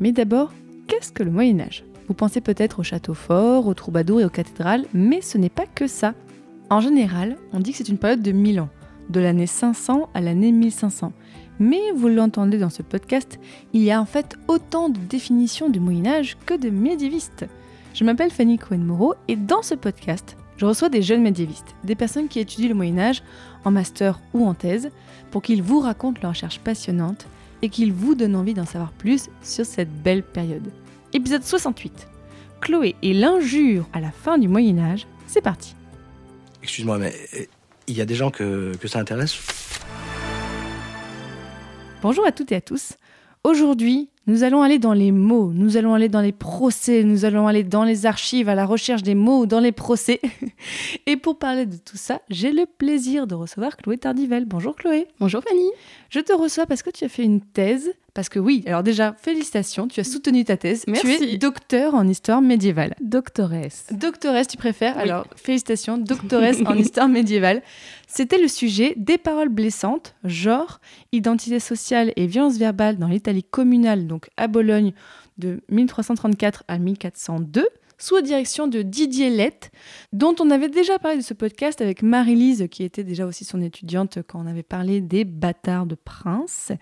Mais d'abord, qu'est-ce que le Moyen-Âge ? Vous pensez peut-être aux châteaux forts, aux troubadours et aux cathédrales, mais ce n'est pas que ça. En général, on dit que c'est une période de 1000 ans, de l'année 500 à l'année 1500. Mais vous l'entendez dans ce podcast, il y a en fait autant de définitions du Moyen-Âge que de médiévistes. Je m'appelle Fanny Cohen-Moreau et dans ce podcast, je reçois des jeunes médiévistes, des personnes qui étudient le Moyen-Âge en master ou en thèse, pour qu'ils vous racontent leurs recherches passionnantes et qu'ils vous donnent envie d'en savoir plus sur cette belle période. Épisode 68. Chloé et l'injure à la fin du Moyen-Âge, c'est parti. Excuse-moi, mais il y a des gens que ça intéresse ? Bonjour à toutes et à tous. Aujourd'hui, nous allons aller dans les mots, nous allons aller dans les procès, nous allons aller dans les archives à la recherche des mots, dans les procès. Et pour parler de tout ça, j'ai le plaisir de recevoir Chloé Tardivelle. Bonjour Chloé. Bonjour Fanny. Je te reçois parce que tu as fait une thèse, parce que oui, alors déjà, félicitations, tu as soutenu ta thèse. Merci. Tu es docteur en histoire médiévale. Doctoresse. Doctoresse, tu préfères ? Oui. Alors, félicitations, doctoresse en histoire médiévale. C'était le sujet des paroles blessantes, genre, identité sociale et violence verbale dans l'Italie communale, donc à Bologne, de 1334 à 1402, sous la direction de Didier Lett, dont on avait déjà parlé de ce podcast avec Marie-Lise, qui était déjà aussi son étudiante quand on avait parlé des bâtards de princes.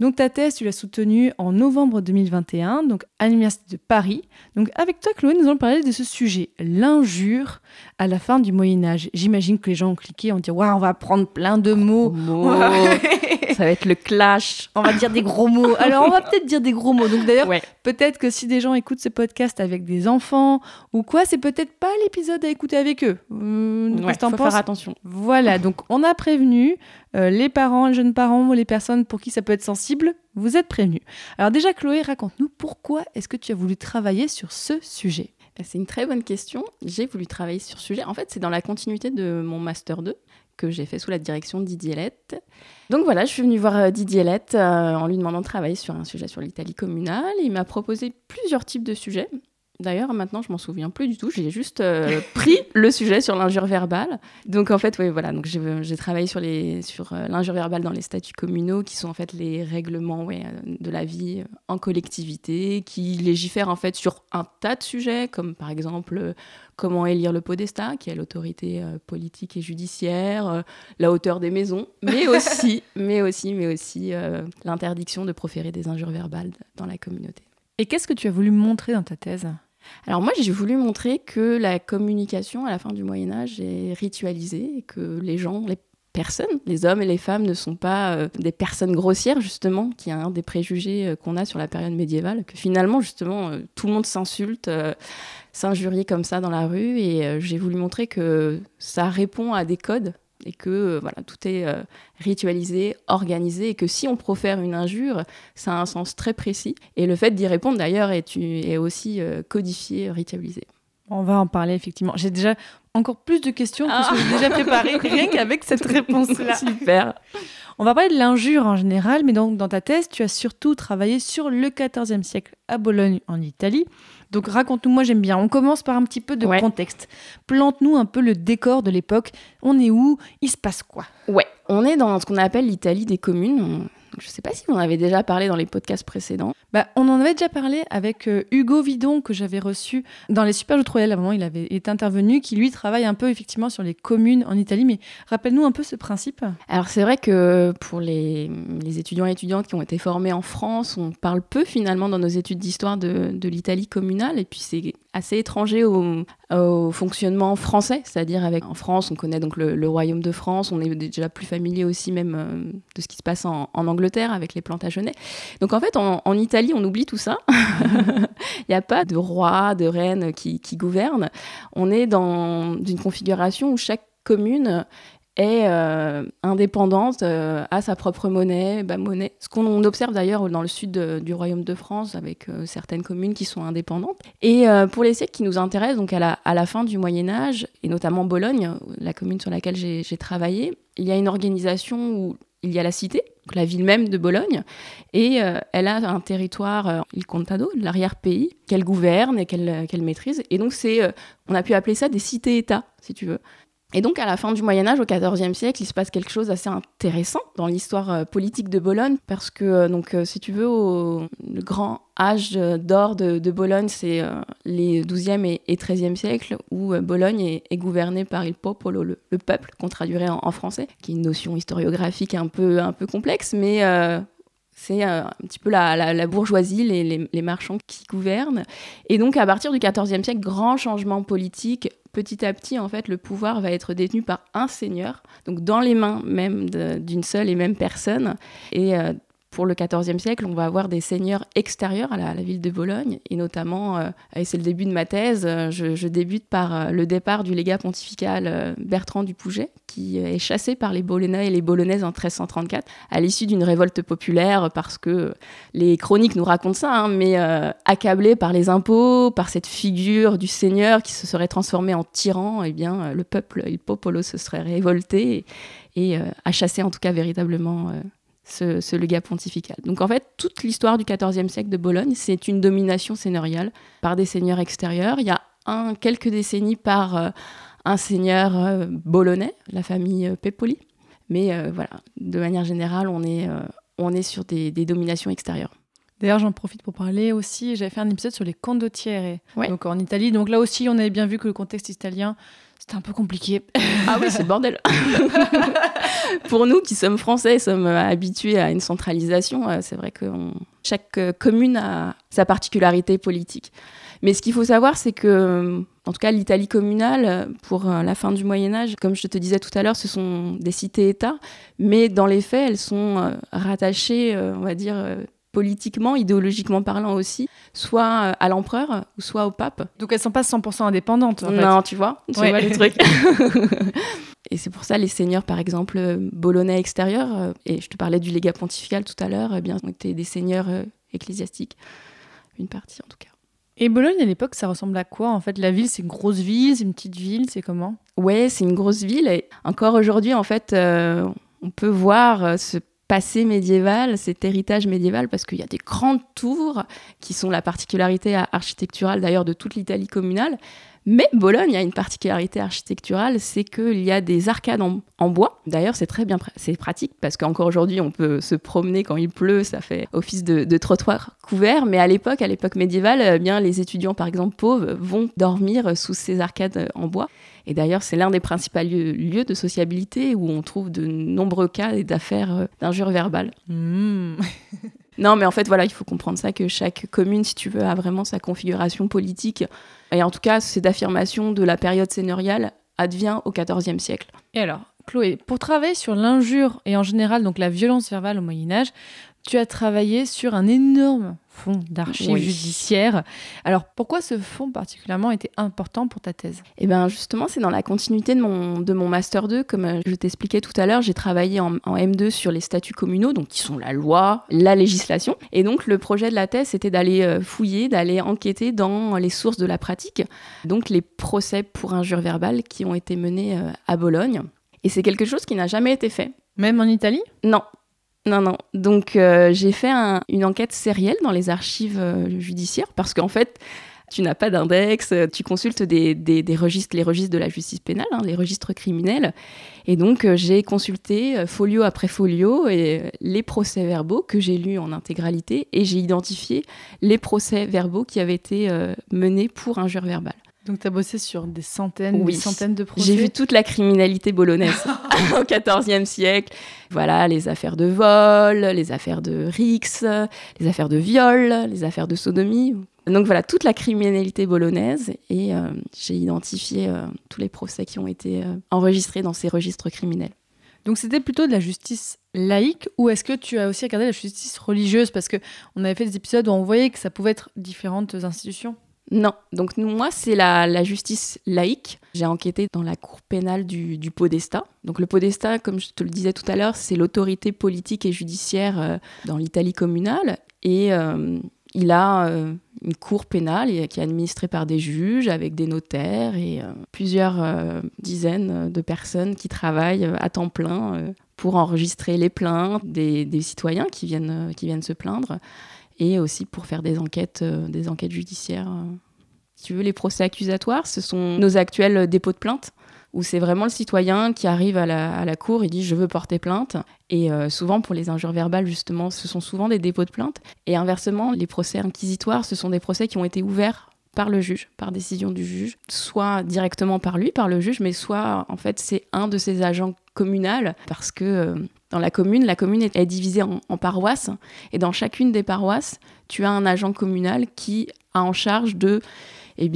Donc ta thèse, tu l'as soutenue en novembre 2021, donc à l'Université de Paris. Donc avec toi, Chloé, nous allons parler de ce sujet, l'injure à la fin du Moyen-Âge. J'imagine que les gens ont cliqué, ont dit « Waouh, on va apprendre plein de mots !» Ça va être le clash. On va dire des gros mots. Alors, on va peut-être dire des gros mots. Donc, d'ailleurs, Peut-être que si des gens écoutent ce podcast avec des enfants ou quoi, c'est peut-être pas l'épisode à écouter avec eux. Faut faire attention. Voilà. Donc, on a prévenu les parents, les jeunes parents, les personnes pour qui ça peut être sensible. Vous êtes prévenus. Alors déjà, Chloé, raconte-nous pourquoi est-ce que tu as voulu travailler sur ce sujet ? C'est une très bonne question. J'ai voulu travailler sur ce sujet. En fait, c'est dans la continuité de mon Master 2 que j'ai fait sous la direction de Didier Lett. Donc voilà, je suis venue voir Didier Lett en lui demandant de travailler sur un sujet sur l'Italie communale. Il m'a proposé plusieurs types de sujets. D'ailleurs, maintenant, je m'en souviens plus du tout. J'ai juste pris le sujet sur l'injure verbale. Donc en fait, donc j'ai travaillé sur l'injure verbale dans les statuts communaux, qui sont en fait les règlements de la vie en collectivité, qui légifèrent en fait sur un tas de sujets, comme par exemple comment élire le podestat, qui est l'autorité politique et judiciaire, la hauteur des maisons, mais aussi l'interdiction de proférer des injures verbales dans la communauté. Et qu'est-ce que tu as voulu montrer dans ta thèse ? Alors moi, j'ai voulu montrer que la communication à la fin du Moyen-Âge est ritualisée et que les hommes et les femmes ne sont pas des personnes grossières, justement, qui est un des préjugés qu'on a sur la période médiévale, que finalement, justement, tout le monde s'insulte, s'injurie comme ça dans la rue, et j'ai voulu montrer que ça répond à des codes et que tout est ritualisé, organisé, et que si on profère une injure, ça a un sens très précis. Et le fait d'y répondre, d'ailleurs, est aussi codifié, ritualisé. On va en parler, effectivement. J'ai déjà encore plus de questions que je n'ai déjà préparées, rien qu'avec cette réponse-là. Super. On va parler de l'injure en général, mais donc dans ta thèse, tu as surtout travaillé sur le XIVe siècle à Bologne, en Italie. Donc raconte-nous, moi j'aime bien. On commence par un petit peu de contexte. Plante-nous un peu le décor de l'époque. On est où ? Il se passe quoi ? On est dans ce qu'on appelle l'Italie des communes. Je ne sais pas si vous en avez déjà parlé dans les podcasts précédents. On en avait déjà parlé avec Hugo Vidon, que j'avais reçu dans les Super Joutroyelles. À un moment, il est intervenu, qui lui travaille un peu effectivement sur les communes en Italie. Mais rappelle-nous un peu ce principe. Alors c'est vrai que pour les étudiants et étudiantes qui ont été formés en France, on parle peu finalement dans nos études d'histoire de l'Italie communale. Et puis c'est assez étranger au fonctionnement français. C'est-à-dire en France, on connaît donc le Royaume de France. On est déjà plus familier aussi même de ce qui se passe en Angleterre avec les Plantagenets. Donc en fait, en Italie, on oublie tout ça. Il n'y a pas de roi, de reine qui gouverne. On est dans une configuration où chaque commune est indépendante, a sa propre monnaie, monnaie. Ce qu'on observe d'ailleurs dans le sud du Royaume de France avec certaines communes qui sont indépendantes. Et pour les siècles qui nous intéressent, donc à la fin du Moyen-Âge, et notamment Bologne, la commune sur laquelle j'ai travaillé, il y a une organisation où il y a la cité, donc la ville même de Bologne, et elle a un territoire, il contado, l'arrière-pays, qu'elle gouverne et qu'elle maîtrise. Et donc on a pu appeler ça des cités-États, si tu veux. Et donc, à la fin du Moyen-Âge, au XIVe siècle, il se passe quelque chose d'assez intéressant dans l'histoire politique de Bologne, parce que, donc, si tu veux, le grand âge d'or de Bologne, c'est les XIIe et XIIIe siècles, où Bologne est gouvernée par il popolo, le peuple, qu'on traduirait en français, qui est une notion historiographique un peu complexe, mais... c'est un petit peu la bourgeoisie, les marchands qui gouvernent. Et donc, à partir du XIVe siècle, grand changement politique. Petit à petit, en fait, le pouvoir va être détenu par un seigneur, donc dans les mains même d'une seule et même personne. Et pour le XIVe siècle, on va avoir des seigneurs extérieurs à la ville de Bologne. Et notamment, et c'est le début de ma thèse, je débute par le départ du légat pontifical Bertrand du Pouget, qui est chassé par les Bolognais et les Bolognaises en 1334, à l'issue d'une révolte populaire, parce que les chroniques nous racontent ça, mais accablé par les impôts, par cette figure du seigneur qui se serait transformé en tyran, eh bien, le peuple, il popolo, se serait révolté et a chassé en tout cas véritablement... Ce légat pontifical. Donc en fait, toute l'histoire du XIVe siècle de Bologne, c'est une domination seigneuriale par des seigneurs extérieurs. Il y a quelques décennies par un seigneur bolognais, la famille Pepoli. Mais voilà, de manière générale, on est sur des dominations extérieures. D'ailleurs, j'en profite pour parler aussi, j'avais fait un épisode sur les condottiere, ouais. Donc en Italie. Donc là aussi, on avait bien vu que le contexte italien, c'était un peu compliqué. Ah oui, c'est le bordel. Pour nous qui sommes français, sommes habitués à une centralisation, c'est vrai que chaque commune a sa particularité politique. Mais ce qu'il faut savoir, c'est que, en tout cas, l'Italie communale, pour la fin du Moyen-Âge, comme je te disais tout à l'heure, ce sont des cités-États, mais dans les faits, elles sont rattachées, on va dire... politiquement, idéologiquement parlant aussi, soit à l'empereur, ou soit au pape. Donc elles ne sont pas 100% indépendantes, en fait. Non, tu vois le truc. Et c'est pour ça, les seigneurs, par exemple, bolognais extérieurs, et je te parlais du légat pontifical tout à l'heure, eh bien, étaient des seigneurs ecclésiastiques, une partie en tout cas. Et Bologne, à l'époque, ça ressemble à quoi, en fait? La ville, c'est une grosse ville, c'est une petite ville, c'est comment? Ouais, c'est une grosse ville, et encore aujourd'hui, en fait, on peut voir ce passé médiéval, cet héritage médiéval, parce qu'il y a des grandes tours qui sont la particularité architecturale d'ailleurs de toute l'Italie communale. Mais Bologne a une particularité architecturale, c'est qu'il y a des arcades en bois. D'ailleurs, c'est très bien, c'est pratique parce qu'encore aujourd'hui, on peut se promener quand il pleut, ça fait office de trottoir couvert. Mais à l'époque médiévale, eh bien, les étudiants, par exemple, pauvres, vont dormir sous ces arcades en bois. Et d'ailleurs, c'est l'un des principaux lieux de sociabilité où on trouve de nombreux cas d'affaires d'injures verbales. Non, mais en fait, voilà, il faut comprendre ça, que chaque commune, si tu veux, a vraiment sa configuration politique. Et en tout cas, cette affirmation de la période seigneuriale advient au XIVe siècle. Et alors, Chloé, pour travailler sur l'injure et en général donc la violence verbale au Moyen-Âge, tu as travaillé sur un énorme fonds d'archives judiciaires. Alors, pourquoi ce fonds particulièrement était important pour ta thèse? Eh bien, justement, c'est dans la continuité de mon Master 2. Comme je t'expliquais tout à l'heure, j'ai travaillé en M2 sur les statuts communaux, donc qui sont la loi, la législation. Et donc, le projet de la thèse, c'était d'aller fouiller, d'aller enquêter dans les sources de la pratique, donc les procès pour injures verbales qui ont été menés à Bologne. Et c'est quelque chose qui n'a jamais été fait. Même en Italie? Non. Non. Donc, j'ai fait une enquête sérielle dans les archives judiciaires parce qu'en fait, tu n'as pas d'index, tu consultes des registres, les registres de la justice pénale, les registres criminels. Et donc, j'ai consulté folio après folio et les procès-verbaux que j'ai lus en intégralité et j'ai identifié les procès-verbaux qui avaient été menés pour injure verbale. Donc, tu as bossé sur des centaines, des centaines de procès. J'ai vu toute la criminalité bolognaise au XIVe siècle. Voilà, les affaires de vol, les affaires de rixe, les affaires de viol, les affaires de sodomie. Donc voilà, toute la criminalité bolognaise. Et j'ai identifié tous les procès qui ont été enregistrés dans ces registres criminels. Donc, c'était plutôt de la justice laïque ou est-ce que tu as aussi regardé la justice religieuse? Parce qu'on avait fait des épisodes où on voyait que ça pouvait être différentes institutions. Non, donc moi c'est la justice laïque. J'ai enquêté dans la cour pénale du podestat. Donc le podestat, comme je te le disais tout à l'heure, c'est l'autorité politique et judiciaire dans l'Italie communale. Et il a une cour pénale qui est administrée par des juges avec des notaires et plusieurs dizaines de personnes qui travaillent à temps plein pour enregistrer les plaintes des citoyens qui viennent se plaindre. Et aussi pour faire des enquêtes judiciaires. Si tu veux, les procès accusatoires, ce sont nos actuels dépôts de plainte, où c'est vraiment le citoyen qui arrive à la cour et dit « je veux porter plainte ». Et souvent, pour les injures verbales, justement, ce sont souvent des dépôts de plainte. Et inversement, les procès inquisitoires, ce sont des procès qui ont été ouverts par le juge, par décision du juge, soit directement par lui, par le juge, mais soit, en fait, c'est un de ses agents communaux, parce que... Dans la commune est divisée en paroisses et dans chacune des paroisses, tu as un agent communal qui a en charge de,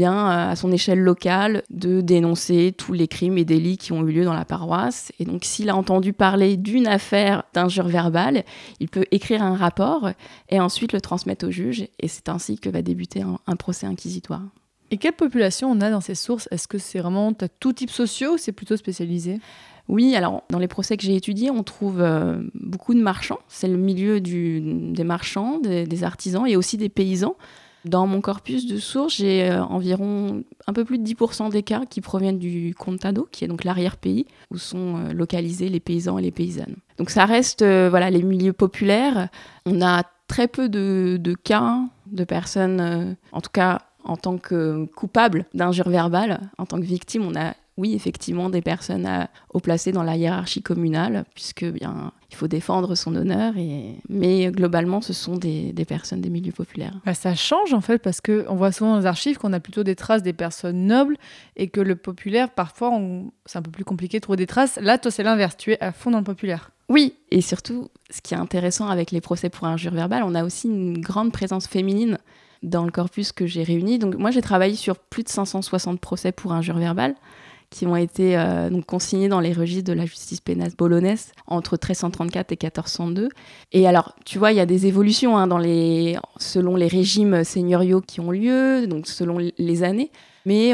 à son échelle locale, de dénoncer tous les crimes et délits qui ont eu lieu dans la paroisse. Et donc, s'il a entendu parler d'une affaire d'injure verbale, il peut écrire un rapport et ensuite le transmettre au juge. Et c'est ainsi que va débuter un procès inquisitoire. Et quelle population on a dans ces sources ? Est-ce que c'est vraiment tout type sociaux ou c'est plutôt spécialisé ? Oui, alors dans les procès que j'ai étudiés, on trouve beaucoup de marchands. C'est le milieu des marchands, des artisans et aussi des paysans. Dans mon corpus de sources, j'ai environ un peu plus de 10% des cas qui proviennent du contado, qui est donc l'arrière-pays, où sont localisés les paysans et les paysannes. Donc ça reste les milieux populaires. On a très peu de cas de personnes, en tout cas en tant que coupables d'injures verbales, en tant que victimes, on a... Oui, effectivement, des personnes au placé dans la hiérarchie communale, puisque il faut défendre son honneur. Mais globalement, ce sont des personnes des milieux populaires. Ça change en fait, parce qu'on voit souvent dans les archives qu'on a plutôt des traces des personnes nobles et que le populaire, parfois, c'est un peu plus compliqué de trouver des traces. Là, toi, c'est l'inverse, tu es à fond dans le populaire. Oui, et surtout, ce qui est intéressant avec les procès pour injure verbale, on a aussi une grande présence féminine dans le corpus que j'ai réuni. Donc moi, j'ai travaillé sur plus de 560 procès pour injure verbale, qui ont été consignés dans les registres de la justice pénale bolognaise entre 1334 et 1402. Et alors, tu vois, il y a des évolutions selon les régimes seigneuriaux qui ont lieu, donc selon les années. Mais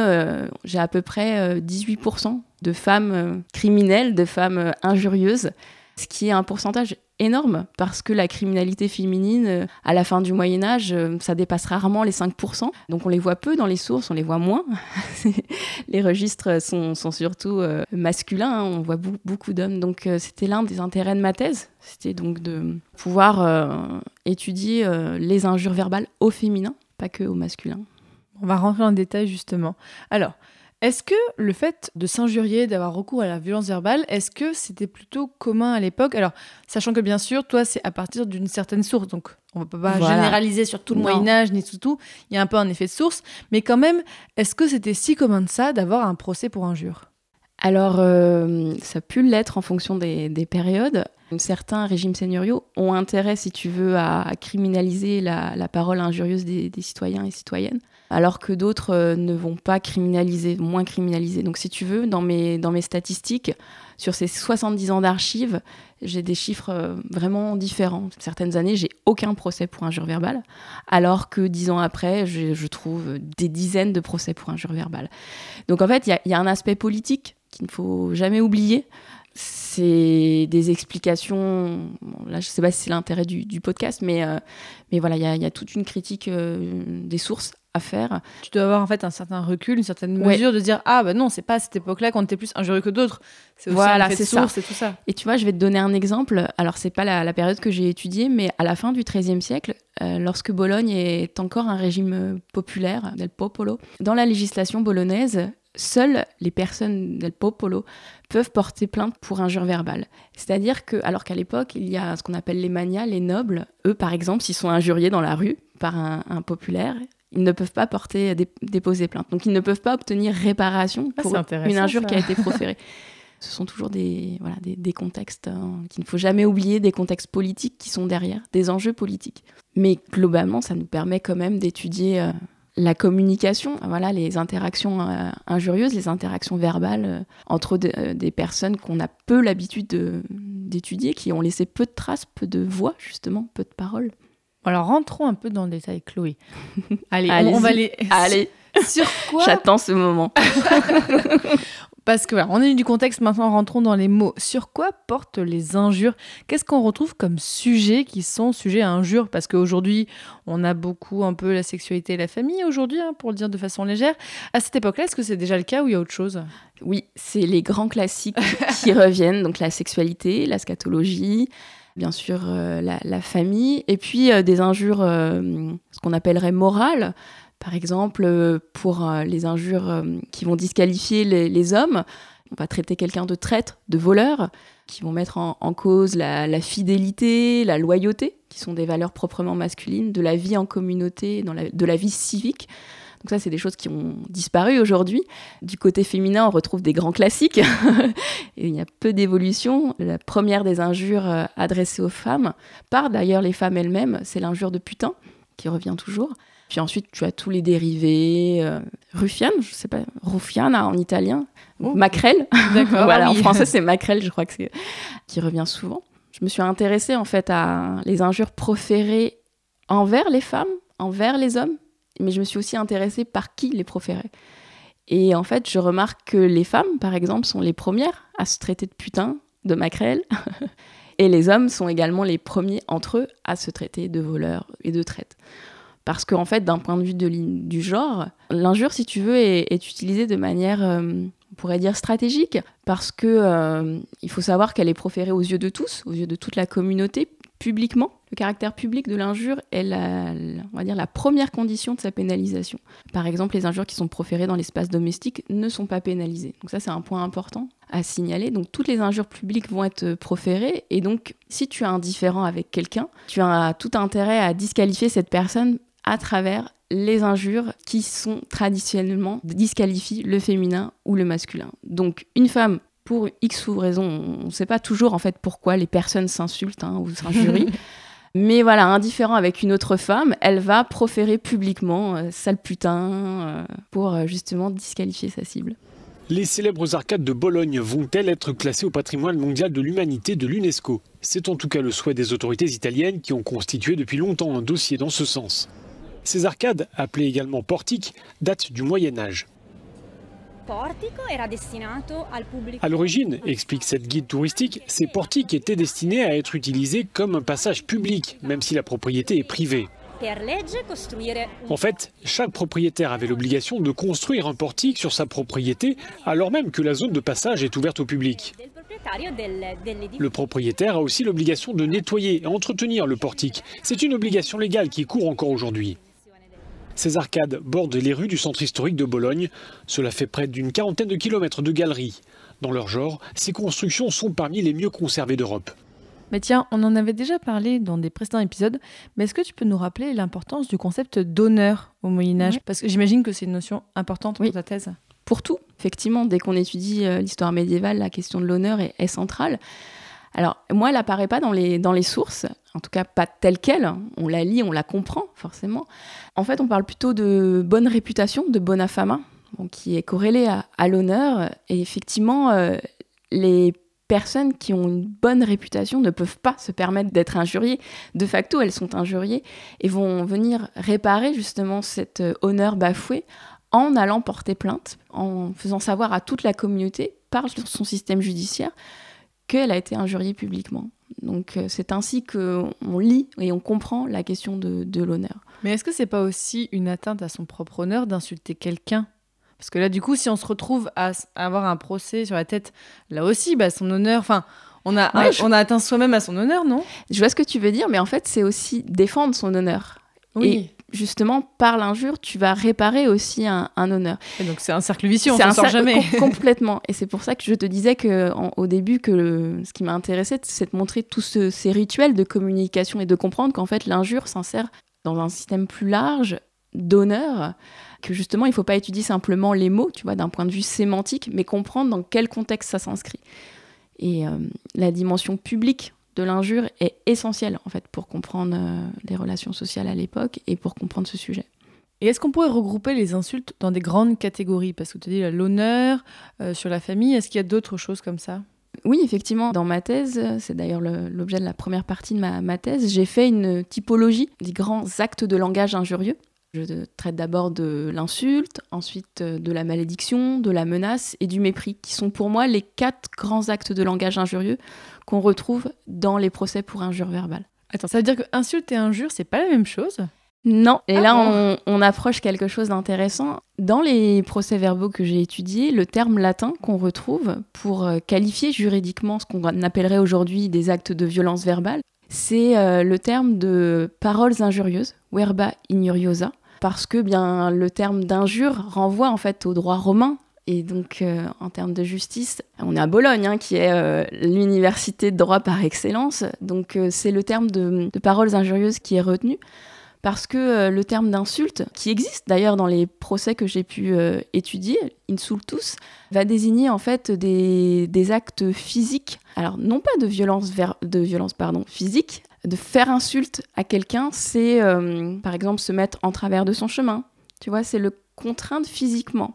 j'ai à peu près 18% de femmes criminelles, de femmes injurieuses, ce qui est un pourcentage énorme, parce que la criminalité féminine, à la fin du Moyen-Âge, ça dépasse rarement les 5%. Donc on les voit peu dans les sources, on les voit moins. Les registres sont surtout masculins, hein, on voit beaucoup d'hommes. Donc c'était l'un des intérêts de ma thèse, c'était donc de pouvoir étudier les injures verbales au féminin, pas que au masculin. On va rentrer en détail justement. Alors, est-ce que le fait de s'injurier, d'avoir recours à la violence verbale, est-ce que c'était plutôt commun à l'époque ? Alors, sachant que bien sûr, toi, c'est à partir d'une certaine source, donc on ne peut pas généraliser sur tout le Moyen-Âge, ni tout. Il y a un peu un effet de source, mais quand même, est-ce que c'était si commun de ça, d'avoir un procès pour injure ? Alors, ça a pu l'être en fonction des périodes. Certains régimes seigneuriaux ont intérêt, si tu veux, à criminaliser la parole injurieuse des citoyens et citoyennes, alors que d'autres ne vont pas moins criminaliser. Donc si tu veux, dans mes statistiques, sur ces 70 ans d'archives, j'ai des chiffres vraiment différents. Certaines années, j'ai aucun procès pour injure verbale, alors que 10 ans après, je trouve des dizaines de procès pour injure verbale. Donc en fait, il y a un aspect politique qu'il ne faut jamais oublier. C'est des explications... là, je ne sais pas si c'est l'intérêt du podcast, mais voilà, il y a toute une critique des sources à faire. Tu dois avoir en fait un certain recul, une certaine mesure de dire « Ah bah non, c'est pas à cette époque-là qu'on était plus injurieux que d'autres. » C'est aussi un fait de source et tout ça. Et tu vois, je vais te donner un exemple. Alors, ce n'est pas la période que j'ai étudiée, mais à la fin du XIIIe siècle, lorsque Bologne est encore un régime populaire, del popolo, dans la législation bolognaise, seules les personnes del popolo peuvent porter plainte pour injure verbale. C'est-à-dire que, alors qu'à l'époque, il y a ce qu'on appelle les manias, les nobles, eux, par exemple, s'ils sont injuriés dans la rue par un populaire, ils ne peuvent pas déposer plainte. Donc, ils ne peuvent pas obtenir réparation pour une injure qui a été proférée. Ce sont toujours des contextes qu'il ne faut jamais oublier, des contextes politiques qui sont derrière, des enjeux politiques. Mais globalement, ça nous permet quand même d'étudier... la communication, voilà, les interactions injurieuses, les interactions verbales entre des personnes qu'on a peu l'habitude d'étudier, qui ont laissé peu de traces, peu de voix, justement, peu de paroles. Alors, rentrons un peu dans le détail, Chloé. Allez, on va aller... Allez. Sur quoi ? J'attends ce moment. Parce que voilà, on est du contexte, maintenant rentrons dans les mots. Sur quoi portent les injures ? Qu'est-ce qu'on retrouve comme sujets qui sont sujets à injures ? Parce qu'aujourd'hui, on a beaucoup un peu la sexualité et la famille aujourd'hui, hein, pour le dire de façon légère. À cette époque-là, est-ce que c'est déjà le cas ou il y a autre chose ? Oui, c'est les grands classiques qui reviennent, donc la sexualité, la scatologie... bien sûr la famille, et puis des injures, ce qu'on appellerait morales, par exemple pour les injures qui vont disqualifier les hommes, on va traiter quelqu'un de traître, de voleur, qui vont mettre en cause la fidélité, la loyauté, qui sont des valeurs proprement masculines, de la vie en communauté, de la vie civique. Donc ça, c'est des choses qui ont disparu aujourd'hui. Du côté féminin, on retrouve des grands classiques. Et il y a peu d'évolution. La première des injures adressées aux femmes, par d'ailleurs les femmes elles-mêmes, c'est l'injure de putain, qui revient toujours. Puis ensuite, tu as tous les dérivés. Ruffiane, je sais pas, ruffiana en italien. Oh. Maquerelle. D'accord. Voilà, oui. En français, c'est maquerelle, je crois que c'est... qui revient souvent. Je me suis intéressée, en fait, à les injures proférées envers les femmes, envers les hommes. Mais je me suis aussi intéressée par qui les proférait. Et en fait, je remarque que les femmes, par exemple, sont les premières à se traiter de putain, de maquerelle. Et les hommes sont également les premiers entre eux à se traiter de voleurs et de traite. Parce qu'en fait, d'un point de vue du genre, l'injure, si tu veux, est utilisée de manière, on pourrait dire, stratégique. Parce qu'il faut savoir qu'elle est proférée aux yeux de tous, aux yeux de toute la communauté, publiquement. Le caractère public de l'injure est on va dire, la première condition de sa pénalisation. Par exemple, les injures qui sont proférées dans l'espace domestique ne sont pas pénalisées. Donc ça, c'est un point important à signaler. Donc toutes les injures publiques vont être proférées. Et donc, si tu es indifférent avec quelqu'un, tu as tout intérêt à disqualifier cette personne à travers les injures qui sont traditionnellement disqualifient le féminin ou le masculin. Donc une femme... pour X ou raison, on ne sait pas toujours en fait pourquoi les personnes s'insultent ou s'injurient, mais voilà, indifférent avec une autre femme, elle va proférer publiquement sale putain pour justement disqualifier sa cible. Les célèbres arcades de Bologne vont-elles être classées au patrimoine mondial de l'humanité de l'UNESCO ? C'est en tout cas le souhait des autorités italiennes qui ont constitué depuis longtemps un dossier dans ce sens. Ces arcades, appelées également portiques, datent du Moyen-Âge. À l'origine, explique cette guide touristique, ces portiques étaient destinés à être utilisés comme un passage public, même si la propriété est privée. En fait, chaque propriétaire avait l'obligation de construire un portique sur sa propriété, alors même que la zone de passage est ouverte au public. Le propriétaire a aussi l'obligation de nettoyer et entretenir le portique. C'est une obligation légale qui court encore aujourd'hui. Ces arcades bordent les rues du centre historique de Bologne. Cela fait près d'une 40aine de kilomètres de galeries. Dans leur genre, ces constructions sont parmi les mieux conservées d'Europe. Mais tiens, on en avait déjà parlé dans des précédents épisodes, mais est-ce que tu peux nous rappeler l'importance du concept d'honneur au Moyen-Âge ? Parce que j'imagine que c'est une notion importante pour ta thèse. Pour tout, effectivement, dès qu'on étudie l'histoire médiévale, la question de l'honneur est centrale. Alors, moi, elle n'apparaît pas dans les sources, en tout cas pas telle qu'elle. On la lit, on la comprend, forcément. En fait, on parle plutôt de bonne réputation, de bona fama, qui est corrélée à l'honneur. Et effectivement, les personnes qui ont une bonne réputation ne peuvent pas se permettre d'être injuriées. De facto, elles sont injuriées et vont venir réparer justement cet honneur bafoué en allant porter plainte, en faisant savoir à toute la communauté, par son système judiciaire, qu'elle a été injuriée publiquement. Donc c'est ainsi qu'on lit et on comprend la question de l'honneur. Mais est-ce que c'est pas aussi une atteinte à son propre honneur d'insulter quelqu'un ? Parce que là, du coup, si on se retrouve à avoir un procès sur la tête, là aussi, son honneur... Enfin, on a atteint soi-même à son honneur, non ? Je vois ce que tu veux dire, mais en fait, c'est aussi défendre son honneur. Oui. Et justement, par l'injure, tu vas réparer aussi un honneur. Et donc c'est un cercle vicieux, on ne s'en sort jamais. Complètement. Et c'est pour ça que je te disais au début que ce qui m'a intéressée, c'est de montrer tous ces rituels de communication et de comprendre qu'en fait, l'injure s'insère dans un système plus large d'honneur, que justement, il ne faut pas étudier simplement les mots, tu vois, d'un point de vue sémantique, mais comprendre dans quel contexte ça s'inscrit. Et la dimension publique de l'injure est essentielle en fait pour comprendre les relations sociales à l'époque et pour comprendre ce sujet. Et est-ce qu'on pourrait regrouper les insultes dans des grandes catégories ? Parce que tu dis l'honneur, sur la famille, est-ce qu'il y a d'autres choses comme ça ? Oui, effectivement, dans ma thèse, c'est d'ailleurs l'objet de la première partie de ma thèse, j'ai fait une typologie des grands actes de langage injurieux. Je traite d'abord de l'insulte, ensuite de la malédiction, de la menace et du mépris, qui sont pour moi les 4 grands actes de langage injurieux qu'on retrouve dans les procès pour injure verbale. Attends, ça veut dire que insulte et injure, c'est pas la même chose ? Non, et là on approche quelque chose d'intéressant. Dans les procès-verbaux que j'ai étudiés, le terme latin qu'on retrouve pour qualifier juridiquement ce qu'on appellerait aujourd'hui des actes de violence verbale, c'est le terme de paroles injurieuses, verba injuriosa, parce que bien, le terme d'injure renvoie en fait au droit romain. Et donc, en termes de justice, on est à Bologne, qui est l'université de droit par excellence. Donc, c'est le terme de paroles injurieuses qui est retenu. Parce que le terme d'insulte, qui existe d'ailleurs dans les procès que j'ai pu étudier, insultus, va désigner en fait des actes physiques. Alors non pas de violence physique, de faire insulte à quelqu'un, c'est par exemple se mettre en travers de son chemin. Tu vois, c'est le contraindre physiquement.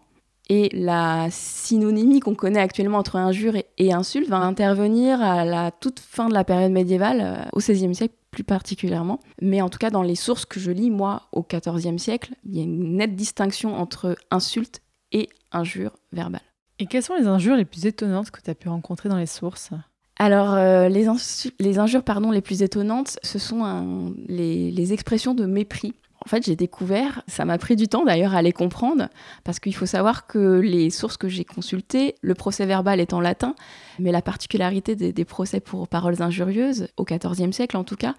Et la synonymie qu'on connaît actuellement entre injure et insulte va intervenir à la toute fin de la période médiévale, au XVIe siècle plus particulièrement. Mais en tout cas, dans les sources que je lis, moi, au XIVe siècle, il y a une nette distinction entre insulte et injure verbale. Et quelles sont les injures les plus étonnantes que tu as pu rencontrer dans les sources ? Alors, les injures les plus étonnantes, ce sont les expressions de mépris. En fait, j'ai découvert, ça m'a pris du temps d'ailleurs à les comprendre, parce qu'il faut savoir que les sources que j'ai consultées, le procès verbal est en latin, mais la particularité des procès pour paroles injurieuses, au XIVe siècle en tout cas,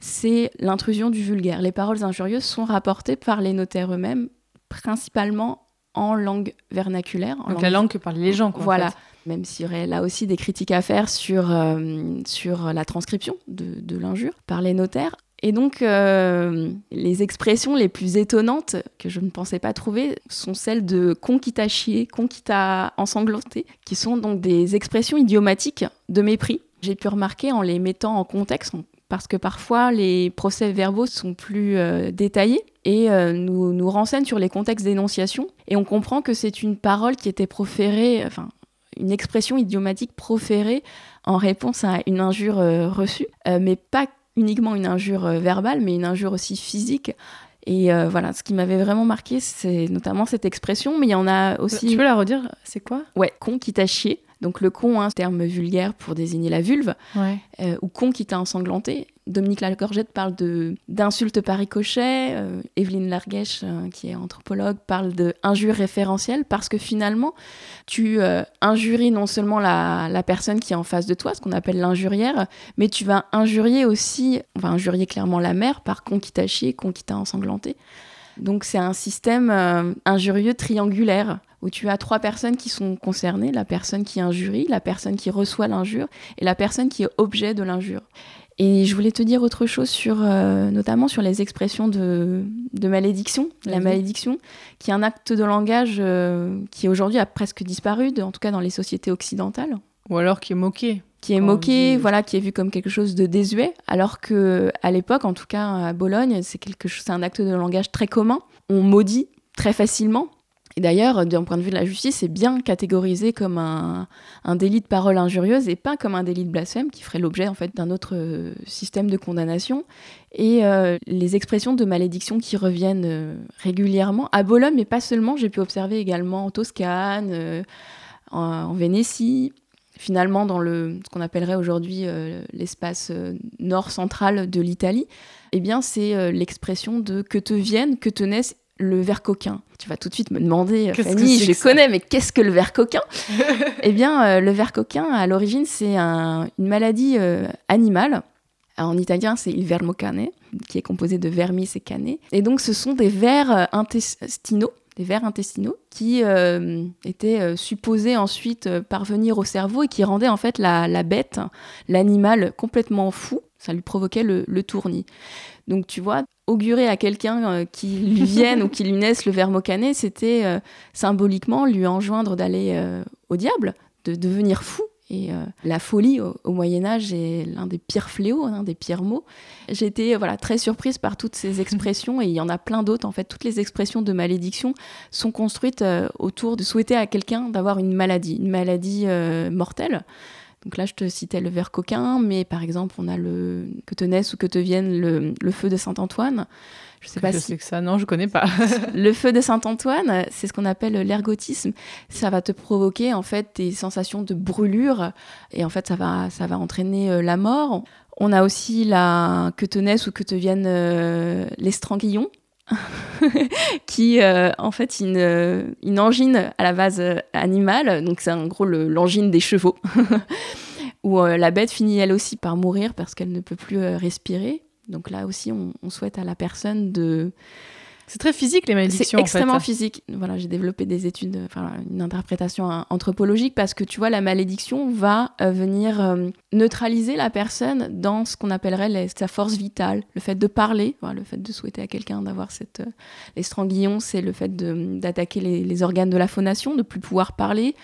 c'est l'intrusion du vulgaire. Les paroles injurieuses sont rapportées par les notaires eux-mêmes, principalement en langue vernaculaire. Donc la langue que parlent les gens, quoi. Voilà. En fait. Même s'il y aurait là aussi des critiques à faire sur la transcription de l'injure par les notaires. Et donc, les expressions les plus étonnantes que je ne pensais pas trouver sont celles de conquita chier, conquita ensanglanté, qui sont donc des expressions idiomatiques de mépris. J'ai pu remarquer en les mettant en contexte, parce que parfois les procès verbaux sont plus détaillés et nous renseignent sur les contextes d'énonciation. Et on comprend que c'est une parole qui était proférée, enfin, une expression idiomatique proférée en réponse à une injure reçue, mais pas uniquement une injure verbale, mais une injure aussi physique. Et voilà, ce qui m'avait vraiment marqué, c'est notamment cette expression, mais il y en a aussi... Tu peux la redire, c'est quoi ? Ouais, con qui t'a chié. Donc le con, terme vulgaire pour désigner la vulve, ouais. Ou con qui t'a ensanglanté. Dominique Lagorgette parle d'insultes par ricochet, Evelyne Larguèche, qui est anthropologue, parle d'injures référentielles, parce que finalement, tu injuries non seulement la personne qui est en face de toi, ce qu'on appelle l'injurière, mais tu vas injurier aussi, on va injurier clairement la mère par con qui t'a chié, con qui t'a ensanglanté. Donc c'est un système injurieux triangulaire, où tu as 3 personnes qui sont concernées, la personne qui injurie, la personne qui reçoit l'injure et la personne qui est objet de l'injure. Et je voulais te dire autre chose sur, notamment sur les expressions de malédiction. La malédiction, qui est un acte de langage qui aujourd'hui a presque disparu, en tout cas dans les sociétés occidentales. Ou alors qui est moqué. Qui est moqué, voilà, qui est vu comme quelque chose de désuet, alors que à l'époque, en tout cas à Bologne, c'est un acte de langage très commun. On maudit très facilement. Et d'ailleurs, d'un point de vue de la justice, c'est bien catégorisé comme un délit de parole injurieuse et pas comme un délit de blasphème qui ferait l'objet en fait, d'un autre système de condamnation. Et les expressions de malédiction qui reviennent régulièrement à Bologne, mais pas seulement, j'ai pu observer également en Toscane, en Vénétie, finalement dans ce qu'on appellerait aujourd'hui l'espace nord-central de l'Italie, eh bien, c'est l'expression de « que te vienne, que te naisse » le ver coquin. Tu vas tout de suite me demander, Fanny, je connais, mais qu'est-ce que le ver coquin ? Eh bien, le ver coquin, à l'origine, c'est une maladie animale. Alors, en italien, c'est il vermo cane, qui est composé de vermis et cané. Et donc, ce sont des vers intestinaux, qui étaient supposés ensuite parvenir au cerveau et qui rendaient en fait la bête, l'animal, complètement fou. Ça lui provoquait le tournis. Donc, tu vois, augurer à quelqu'un qui lui vienne ou qui lui naisse le vermo cané, c'était symboliquement lui enjoindre d'aller au diable, de devenir fou. Et la folie au Moyen-Âge est l'un des pires fléaux, l'un des pires maux. J'étais très surprise par toutes ces expressions, et il y en a plein d'autres en fait. Toutes les expressions de malédiction sont construites autour de souhaiter à quelqu'un d'avoir une maladie mortelle. Donc là, je te citais le verre coquin, mais par exemple, on a le que te naisse ou que te vienne le feu de Saint-Antoine. Je sais pas si... c'est que ça, non, je connais pas. Le feu de Saint-Antoine, c'est ce qu'on appelle l'ergotisme. Ça va te provoquer en fait des sensations de brûlure et en fait, ça va entraîner la mort. On a aussi la que te naisse ou que te vienne l'estranguillon. qui en fait une angine à la base animale, donc c'est en gros l'angine des chevaux où la bête finit elle aussi par mourir parce qu'elle ne peut plus respirer. Donc là aussi on souhaite à la personne de... C'est très physique les malédictions en fait. C'est extrêmement physique. Voilà, j'ai développé des études, enfin une interprétation anthropologique parce que tu vois la malédiction va venir neutraliser la personne dans ce qu'on appellerait sa force vitale, le fait de parler, voilà, le fait de souhaiter à quelqu'un d'avoir cette l'estranguillon, c'est le fait d'attaquer les organes de la phonation, de plus pouvoir parler.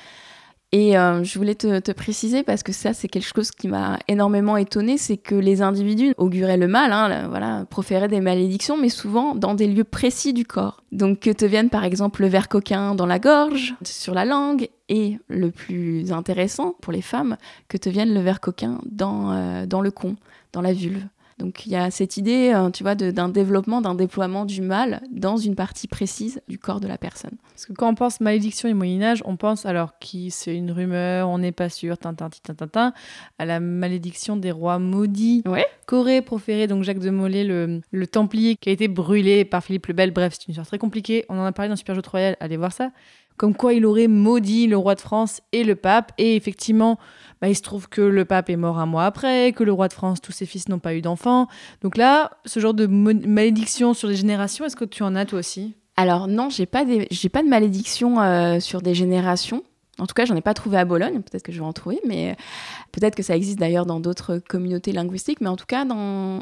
Et je voulais te préciser, parce que ça, c'est quelque chose qui m'a énormément étonnée, c'est que les individus auguraient le mal, voilà, proféraient des malédictions, mais souvent dans des lieux précis du corps. Donc que te vienne par exemple le ver coquin dans la gorge, sur la langue, et le plus intéressant pour les femmes, que te vienne le ver coquin dans le con, dans la vulve. Donc il y a cette idée, tu vois, d'un développement, d'un déploiement du mal dans une partie précise du corps de la personne. Parce que quand on pense malédiction et Moyen-Âge, on pense alors qui c'est une rumeur, on n'est pas sûr, à la malédiction des rois maudits, ouais, qu'aurait proféré donc Jacques de Molay, le Templier, qui a été brûlé par Philippe le Bel. Bref, c'est une histoire très compliquée, on en a parlé dans Super Jeu Royal, allez voir ça. Comme quoi il aurait maudit le roi de France et le pape. Et effectivement, il se trouve que le pape est mort un mois après, que le roi de France, tous ses fils n'ont pas eu d'enfants. Donc là, ce genre de malédiction sur les générations, est-ce que tu en as toi aussi ? Alors non, j'ai pas de malédiction sur des générations. En tout cas, j'en ai pas trouvé à Bologne, peut-être que je vais en trouver, mais peut-être que ça existe d'ailleurs dans d'autres communautés linguistiques. Mais en tout cas,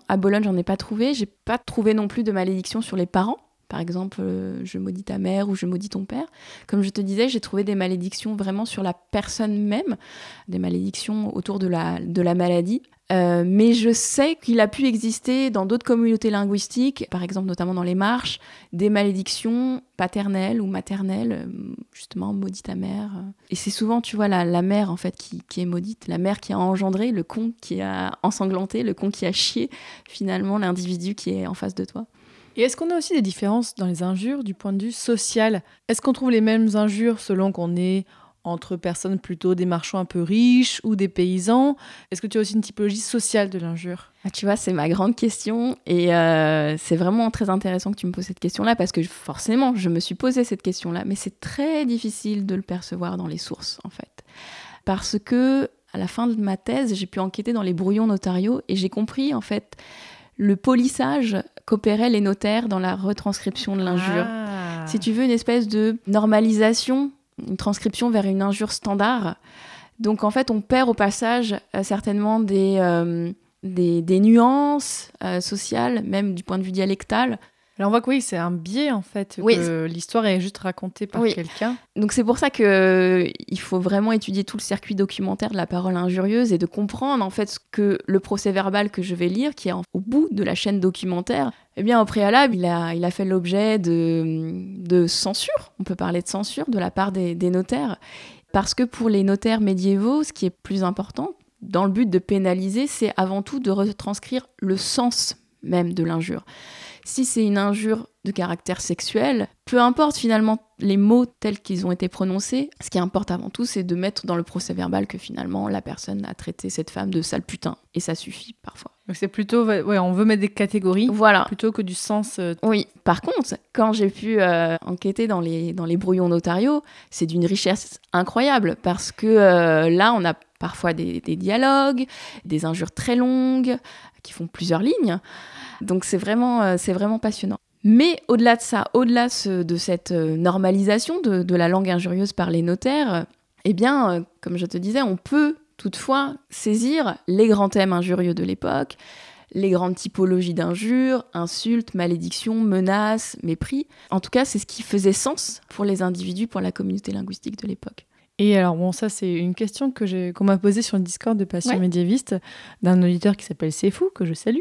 à Bologne, j'en ai pas trouvé. J'ai pas trouvé non plus de malédiction sur les parents. Par exemple, je maudis ta mère ou je maudis ton père. Comme je te disais, j'ai trouvé des malédictions vraiment sur la personne même, des malédictions autour de la maladie. Mais je sais qu'il a pu exister dans d'autres communautés linguistiques, par exemple notamment dans les Marches, des malédictions paternelles ou maternelles, justement, maudit ta mère. Et c'est souvent, tu vois, la mère en fait qui est maudite, la mère qui a engendré, le con qui a ensanglanté, le con qui a chié, finalement, l'individu qui est en face de toi. Et est-ce qu'on a aussi des différences dans les injures du point de vue social ? Est-ce qu'on trouve les mêmes injures selon qu'on est entre personnes plutôt des marchands un peu riches ou des paysans ? Est-ce que tu as aussi une typologie sociale de l'injure ? Ah, tu vois, c'est ma grande question et c'est vraiment très intéressant que tu me poses cette question-là parce que forcément, je me suis posé cette question-là, mais c'est très difficile de le percevoir dans les sources en fait. Parce que à la fin de ma thèse, j'ai pu enquêter dans les brouillons notariaux et j'ai compris en fait le polissage qu'opéraient les notaires dans la retranscription de l'injure. Ah. Si tu veux, une espèce de normalisation, une transcription vers une injure standard. Donc en fait, on perd au passage certainement des nuances sociales, même du point de vue dialectal. Là, on voit que oui, c'est un biais en fait, oui, que l'histoire est juste racontée par, oui, quelqu'un. Donc c'est pour ça qu'il faut vraiment étudier tout le circuit documentaire de la parole injurieuse et de comprendre en fait ce que le procès-verbal que je vais lire, qui est au bout de la chaîne documentaire, eh bien au préalable, il a fait l'objet de censure, on peut parler de censure, de la part des notaires. Parce que pour les notaires médiévaux, ce qui est plus important, dans le but de pénaliser, c'est avant tout de retranscrire le sens même de l'injure. Si c'est une injure de caractère sexuel, peu importe finalement les mots tels qu'ils ont été prononcés, ce qui importe avant tout, c'est de mettre dans le procès-verbal que finalement la personne a traité cette femme de sale putain, et ça suffit parfois. Donc c'est plutôt, ouais, on veut mettre des catégories, voilà, plutôt que du sens. Oui, par contre, quand j'ai pu enquêter dans les brouillons notariaux, c'est d'une richesse incroyable, parce que là, on a parfois des dialogues, des injures très longues, qui font plusieurs lignes. Donc c'est vraiment passionnant. Mais au-delà de ça, de cette normalisation de la langue injurieuse par les notaires, eh bien, comme je te disais, on peut toutefois saisir les grands thèmes injurieux de l'époque, les grandes typologies d'injures, insultes, malédictions, menaces, mépris. En tout cas, c'est ce qui faisait sens pour les individus, pour la communauté linguistique de l'époque. Et alors bon, ça c'est une question qu'on m'a posée sur le Discord de Passion Médiéviste d'un auditeur qui s'appelle C'est Fou, que je salue.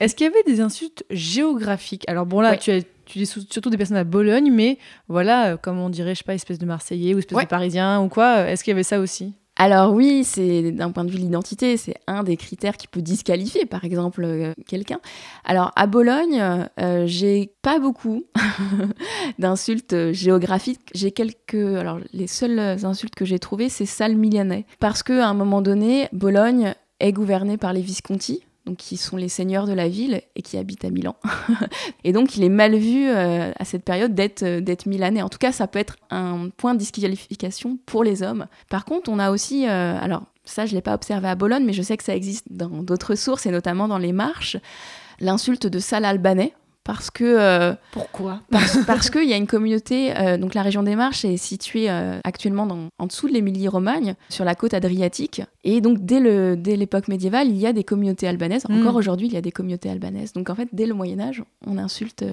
Est-ce qu'il y avait des insultes géographiques ? Alors bon là, tu es surtout des personnes à Bologne, mais voilà, comme on dirait, je sais pas, espèce de Marseillais ou espèce de Parisien ou quoi, est-ce qu'il y avait ça aussi ? Alors oui, c'est d'un point de vue de l'identité, c'est un des critères qui peut disqualifier, par exemple, quelqu'un. Alors à Bologne, j'ai pas beaucoup d'insultes géographiques. J'ai quelques... Alors les seules insultes que j'ai trouvées, c'est sale milanais. Parce qu'à un moment donné, Bologne est gouvernée par les Visconti, donc qui sont les seigneurs de la ville et qui habitent à Milan. Et donc il est mal vu à cette période d'être milanais. En tout cas, ça peut être un point de disqualification pour les hommes. Par contre, on a aussi... alors ça, je ne l'ai pas observé à Bologne, mais je sais que ça existe dans d'autres sources, et notamment dans les Marches, l'insulte de sale albanais. Parce que... Pourquoi ? Parce qu'il y a une communauté... donc la région des Marches est située actuellement en dessous de l'Émilie-Romagne, sur la côte adriatique. Et donc dès l'époque médiévale, il y a des communautés albanaises. Encore aujourd'hui, il y a des communautés albanaises. Donc en fait, dès le Moyen-Âge, on insulte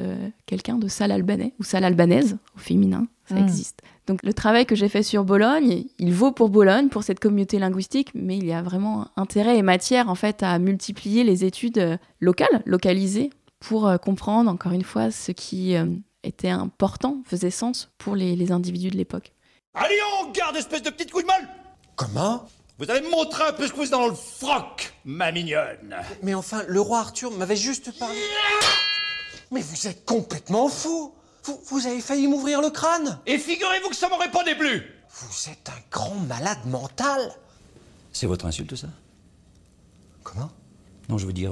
quelqu'un de sale albanais ou sale albanaise au féminin. Ça existe. Donc le travail que j'ai fait sur Bologne, il vaut pour Bologne, pour cette communauté linguistique, mais il y a vraiment intérêt et matière en fait à multiplier les études locales, localisées, pour comprendre, encore une fois, ce qui était important, faisait sens pour les individus de l'époque. Allez, on garde, espèce de petite couille molle. Comment ? Vous allez me montrer un peu ce que vous êtes dans le froc, ma mignonne. Mais enfin, le roi Arthur m'avait juste parlé... Yeah ! Mais vous êtes complètement fou. Vous avez failli m'ouvrir le crâne. Et figurez-vous que ça m'en répondait plus. Vous êtes un grand malade mental. C'est votre insulte, ça ? Comment ? Non, je veux dire...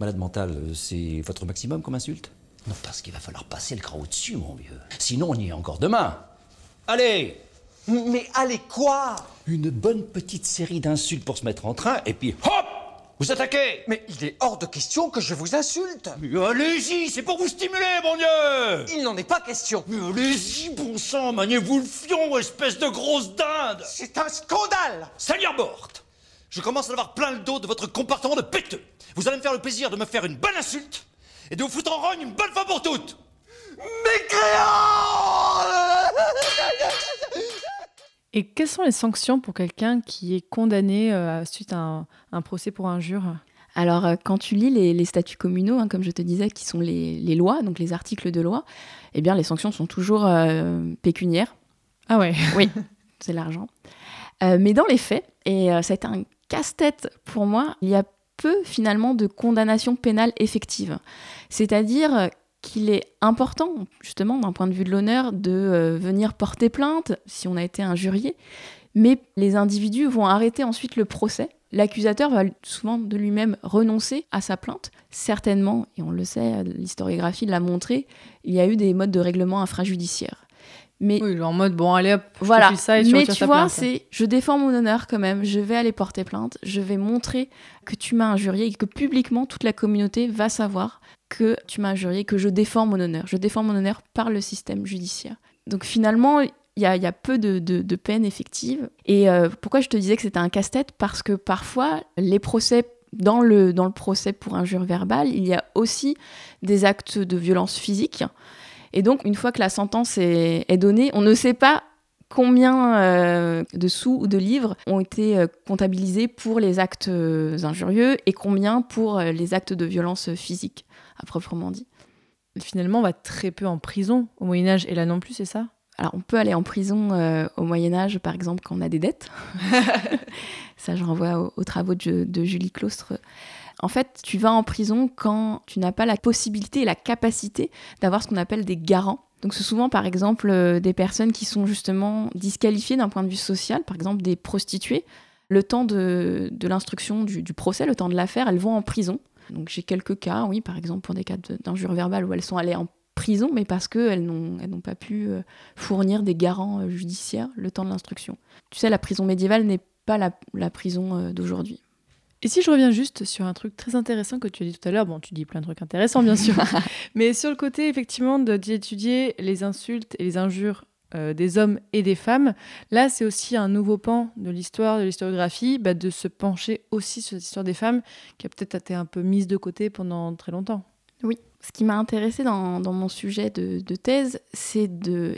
Malade mental, c'est votre maximum comme insulte ? Non, parce qu'il va falloir passer le cran au-dessus, mon vieux. Sinon, on y est encore demain. Allez ! Mais allez quoi ? Une bonne petite série d'insultes pour se mettre en train, et puis hop ! Vous attaquez ! Mais il est hors de question que je vous insulte ! Mais allez-y, c'est pour vous stimuler, mon dieu ! Il n'en est pas question ! Mais allez-y, bon sang, maniez-vous le fion, espèce de grosse dinde ! C'est un scandale ! Ça lui aborte ! Je commence à avoir plein le dos de votre comportement de péteux. Vous allez me faire le plaisir de me faire une bonne insulte et de vous foutre en rogne une bonne fois pour toutes. Mécréant ! Et quelles sont les sanctions pour quelqu'un qui est condamné suite à un procès pour injure ? Alors, quand tu lis les statuts communaux, hein, comme je te disais, qui sont les lois, donc les articles de loi, eh bien, les sanctions sont toujours pécuniaires. Ah ouais ? Oui, c'est l'argent. Mais dans les faits, et ça a été un casse-tête pour moi, il y a peu finalement de condamnation pénale effective. C'est-à-dire qu'il est important, justement, d'un point de vue de l'honneur, de venir porter plainte si on a été injurié, mais les individus vont arrêter ensuite le procès. L'accusateur va souvent de lui-même renoncer à sa plainte. Certainement, et on le sait, l'historiographie l'a montré, il y a eu des modes de règlement infrajudiciaire. Mais oui, en mode, bon, allez, hop, voilà. Tu fais ça et tu retires ta plainte. Mais tu vois, c'est, je défends mon honneur quand même, je vais aller porter plainte, je vais montrer que tu m'as injurié et que publiquement, toute la communauté va savoir que tu m'as injurié, que je défends mon honneur. Je défends mon honneur par le système judiciaire. Donc finalement, il y a peu de peine effective. Et pourquoi je te disais que c'était un casse-tête ? Parce que parfois, les procès... Dans le procès pour injure verbale, il y a aussi des actes de violence physique. Et donc, une fois que la sentence est donnée, on ne sait pas combien de sous ou de livres ont été comptabilisés pour les actes injurieux et combien pour les actes de violence physique, à proprement dit. Finalement, on va très peu en prison au Moyen-Âge, et là non plus, c'est ça ? Alors, on peut aller en prison au Moyen-Âge, par exemple, quand on a des dettes. Ça, je renvoie aux travaux de Julie Claustre. En fait, tu vas en prison quand tu n'as pas la possibilité et la capacité d'avoir ce qu'on appelle des garants. Donc, c'est souvent, par exemple, des personnes qui sont justement disqualifiées d'un point de vue social, par exemple des prostituées. Le temps de l'instruction du procès, le temps de l'affaire, elles vont en prison. Donc, j'ai quelques cas, oui, par exemple, pour des cas d'injure verbale où elles sont allées en prison, mais parce qu'elles n'ont pas pu fournir des garants judiciaires le temps de l'instruction. Tu sais, la prison médiévale n'est pas la prison d'aujourd'hui. Et si je reviens juste sur un truc très intéressant que tu as dit tout à l'heure, bon, tu dis plein de trucs intéressants, bien sûr, mais sur le côté, effectivement, d'étudier les insultes et les injures des hommes et des femmes, là, c'est aussi un nouveau pan de l'histoire, de l'historiographie, bah, de se pencher aussi sur l'histoire des femmes qui a peut-être été un peu mise de côté pendant très longtemps. Oui. Ce qui m'a intéressée dans mon sujet de thèse, c'est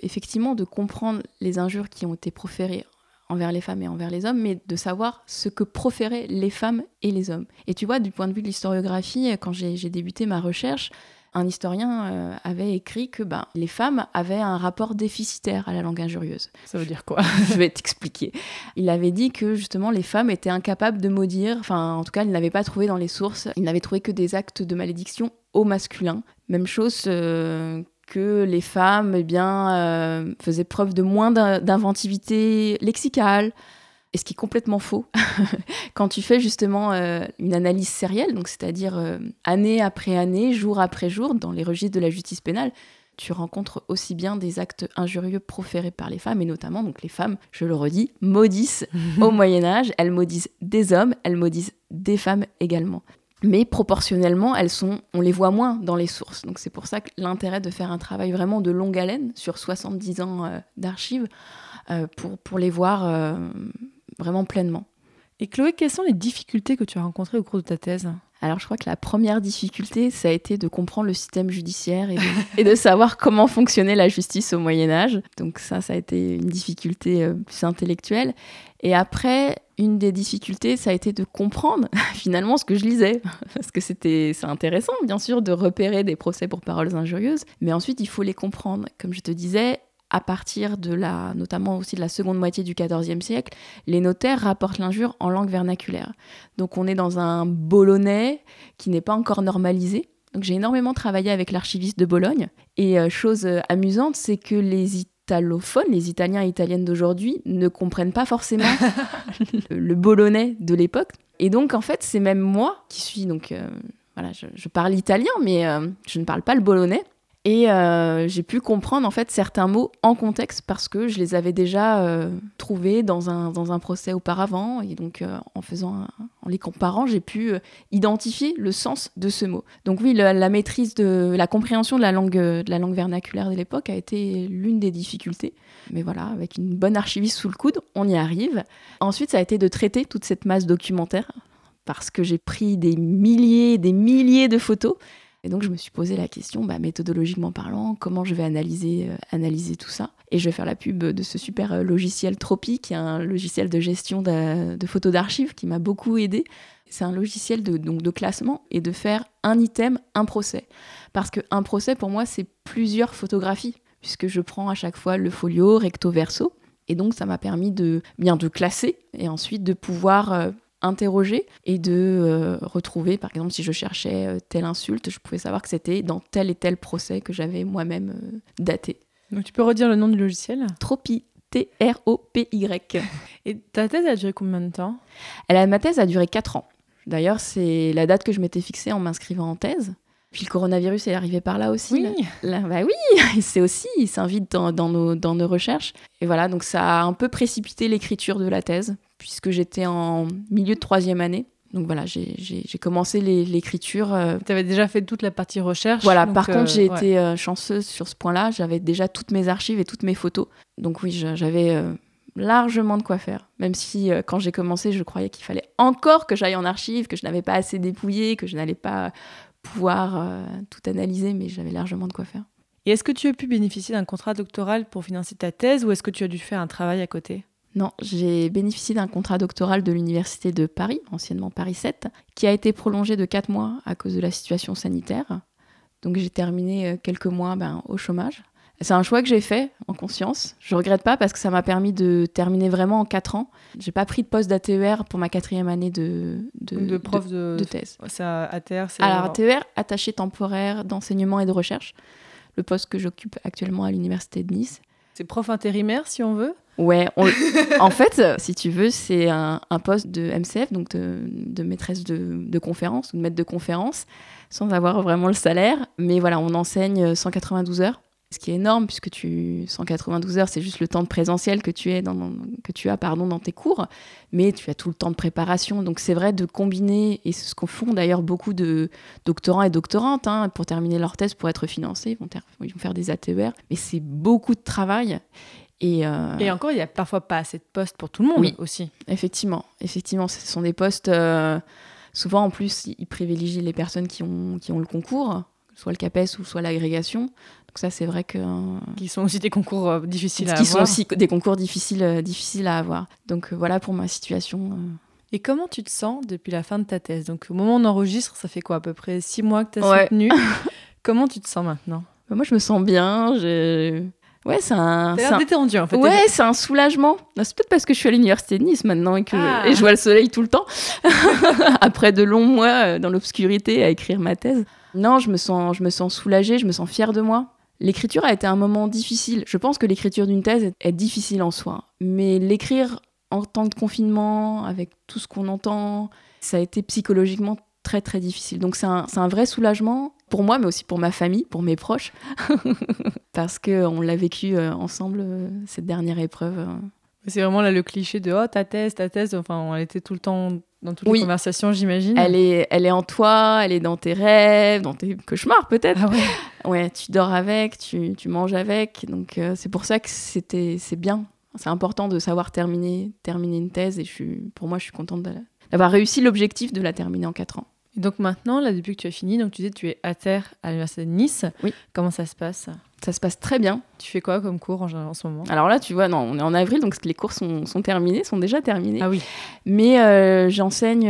effectivement de comprendre les injures qui ont été proférées envers les femmes et envers les hommes, mais de savoir ce que proféraient les femmes et les hommes. Et tu vois, du point de vue de l'historiographie, quand j'ai débuté ma recherche, un historien avait écrit que les femmes avaient un rapport déficitaire à la langue injurieuse. Ça veut dire quoi ? Je vais t'expliquer. Il avait dit que justement les femmes étaient incapables de maudire, enfin en tout cas il n'avait pas trouvé dans les sources, il n'avait trouvé que des actes de malédiction au masculin. Même chose que les femmes faisaient preuve de moins d'inventivité lexicale. Et ce qui est complètement faux, quand tu fais justement une analyse sérielle, donc c'est-à-dire année après année, jour après jour, dans les registres de la justice pénale, tu rencontres aussi bien des actes injurieux proférés par les femmes, et notamment donc les femmes, je le redis, maudissent au Moyen-Âge, elles maudissent des hommes, elles maudissent des femmes également. Mais proportionnellement, on les voit moins dans les sources. Donc c'est pour ça que l'intérêt de faire un travail vraiment de longue haleine, sur 70 ans d'archives, pour les voir... vraiment pleinement. Et Chloé, quelles sont les difficultés que tu as rencontrées au cours de ta thèse ? Alors je crois que la première difficulté, ça a été de comprendre le système judiciaire et de savoir comment fonctionnait la justice au Moyen-Âge. Donc ça a été une difficulté plus intellectuelle. Et après, une des difficultés, ça a été de comprendre finalement ce que je lisais. Parce que c'est intéressant, bien sûr, de repérer des procès pour paroles injurieuses. Mais ensuite, il faut les comprendre. Comme je te disais, à partir de notamment aussi de la seconde moitié du XIVe siècle, les notaires rapportent l'injure en langue vernaculaire. Donc on est dans un bolognais qui n'est pas encore normalisé. Donc j'ai énormément travaillé avec l'archiviste de Bologne. Et chose amusante, c'est que les italophones, les Italiens et Italiennes d'aujourd'hui, ne comprennent pas forcément le bolognais de l'époque. Et donc en fait, c'est même moi qui suis... Donc je parle italien, mais je ne parle pas le bolognais. Et j'ai pu comprendre en fait certains mots en contexte parce que je les avais déjà trouvés dans un procès auparavant. Et donc en les comparant, j'ai pu identifier le sens de ce mot. Donc oui, la maîtrise de la compréhension de la langue vernaculaire de l'époque a été l'une des difficultés. Mais voilà, avec une bonne archiviste sous le coude, on y arrive. Ensuite, ça a été de traiter toute cette masse documentaire parce que j'ai pris des milliers de photos. Et donc, je me suis posé la question, méthodologiquement parlant, comment je vais analyser tout ça ? Et je vais faire la pub de ce super logiciel Tropy, qui est un logiciel de gestion de photos d'archives qui m'a beaucoup aidée. C'est un logiciel de classement et de faire un item, un procès. Parce qu'un procès, pour moi, c'est plusieurs photographies, puisque je prends à chaque fois le folio recto verso. Et donc, ça m'a permis de classer et ensuite de pouvoir... interroger et de retrouver, par exemple, si je cherchais telle insulte, je pouvais savoir que c'était dans tel et tel procès que j'avais moi-même daté. Donc tu peux redire le nom du logiciel ? Tropy, T-R-O-P-Y. Et ta thèse a duré combien de temps ? Ma thèse a duré 4 ans. D'ailleurs, c'est la date que je m'étais fixée en m'inscrivant en thèse. Puis le coronavirus est arrivé par là aussi. Oui. Oui, c'est aussi, il s'invite dans nos recherches. Et voilà, donc ça a un peu précipité l'écriture de la thèse, puisque j'étais en milieu de 3e année. Donc voilà, j'ai commencé l'écriture. Tu avais déjà fait toute la partie recherche. Voilà, donc par contre, j'ai été chanceuse sur ce point-là. J'avais déjà toutes mes archives et toutes mes photos. Donc oui, j'avais largement de quoi faire. Même si, quand j'ai commencé, je croyais qu'il fallait encore que j'aille en archive, que je n'avais pas assez dépouillé, que je n'allais pas pouvoir tout analyser, mais j'avais largement de quoi faire. Et est-ce que tu as pu bénéficier d'un contrat doctoral pour financer ta thèse ou est-ce que tu as dû faire un travail à côté ? Non, j'ai bénéficié d'un contrat doctoral de l'Université de Paris, anciennement Paris 7, qui a été prolongé de 4 mois à cause de la situation sanitaire. Donc j'ai terminé quelques mois au chômage. C'est un choix que j'ai fait en conscience. Je ne regrette pas parce que ça m'a permis de terminer vraiment en 4 ans. Je n'ai pas pris de poste d'ATER pour ma 4e année de thèse. C'est ATER, c'est... Alors ATER, attaché temporaire d'enseignement et de recherche, le poste que j'occupe actuellement à l'Université de Nice. C'est prof intérimaire si on veut ? Ouais, en fait, si tu veux, c'est un poste de MCF, donc de maîtresse de conférence ou de maître de conférence, sans avoir vraiment le salaire. Mais voilà, on enseigne 192 heures, ce qui est énorme, puisque 192 heures, c'est juste le temps de présentiel que tu as dans tes cours, mais tu as tout le temps de préparation. Donc c'est vrai de combiner, et c'est ce qu'on font d'ailleurs beaucoup de doctorants et doctorantes, pour terminer leur thèse, pour être financés, ils vont faire des ATER, mais c'est beaucoup de travail. Et encore, il n'y a parfois pas assez de postes pour tout le monde aussi. Effectivement, ce sont des postes... souvent, en plus, ils privilégient les personnes qui ont le concours, soit le CAPES ou soit l'agrégation. Donc ça, c'est vrai que... Qui sont aussi des concours difficiles à avoir. Qui sont aussi des concours difficiles à avoir. Donc voilà pour ma situation. Et comment tu te sens depuis la fin de ta thèse ? Donc au moment où on enregistre, ça fait quoi à peu près 6 mois que tu as soutenu Comment tu te sens maintenant? Moi, je me sens bien. Ouais, c'est un... T'as l'air détendu, en fait. Ouais, c'est un soulagement. C'est peut-être parce que je suis à l'université de Nice maintenant et que et je vois le soleil tout le temps. Après de longs mois dans l'obscurité à écrire ma thèse. Non, je me sens soulagée, je me sens fière de moi. L'écriture a été un moment difficile. Je pense que l'écriture d'une thèse est difficile en soi. Mais l'écrire en temps de confinement, avec tout ce qu'on entend, ça a été psychologiquement très, très difficile. Donc, c'est un vrai soulagement pour moi, mais aussi pour ma famille, pour mes proches, parce qu'on l'a vécu ensemble, cette dernière épreuve. C'est vraiment là, le cliché de « oh, ta thèse », enfin, elle était tout le temps dans toutes les conversations, j'imagine. Elle est en toi, elle est dans tes rêves, dans tes cauchemars peut-être. Ah ouais. Ouais, tu dors avec, tu manges avec, donc c'est pour ça que c'est bien. C'est important de savoir terminer une thèse, et pour moi, je suis contente d'avoir réussi l'objectif de la terminer en 4 ans. Et donc maintenant, là, depuis que tu as fini, donc tu dis que tu es ATER à l'université de Nice. Oui. Comment ça se passe? Ça se passe très bien. Tu fais quoi comme cours en ce moment? Alors là, tu vois, non, on est en avril, donc les cours sont déjà terminés. Ah oui. Mais j'ai enseigné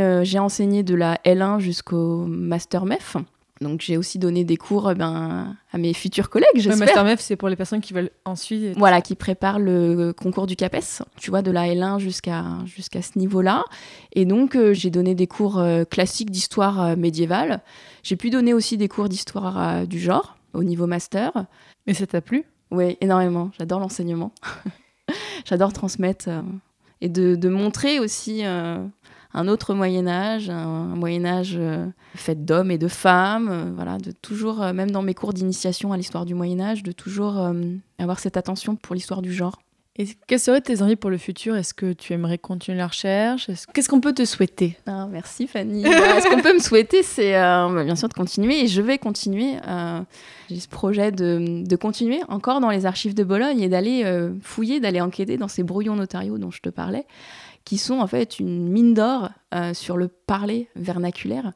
de la L1 jusqu'au Master MEF. Donc j'ai aussi donné des cours à mes futurs collègues, j'espère. Le Master MEF, c'est pour les personnes qui veulent ensuite... Voilà, qui préparent le concours du CAPES, tu vois, de la L1 jusqu'à ce niveau-là. Et donc j'ai donné des cours classiques d'histoire médiévale. J'ai pu donner aussi des cours d'histoire du genre au niveau master. Mais ça t'a plu? Oui, énormément. J'adore l'enseignement. J'adore transmettre et de montrer aussi... un autre Moyen-Âge, un Moyen-Âge fait d'hommes et de femmes, voilà, de toujours, même dans mes cours d'initiation à l'histoire du Moyen-Âge, de toujours avoir cette attention pour l'histoire du genre. Et quelles seraient tes envies pour le futur? Est-ce que tu aimerais continuer la recherche? Qu'est-ce qu'on peut te souhaiter? Merci Fanny. Ce qu'on peut me souhaiter, c'est bien sûr de continuer, et je vais continuer. J'ai ce projet de continuer encore dans les archives de Bologne et d'aller fouiller, d'aller enquêter dans ces brouillons notariaux dont je te parlais, qui sont en fait une mine d'or sur le parler vernaculaire.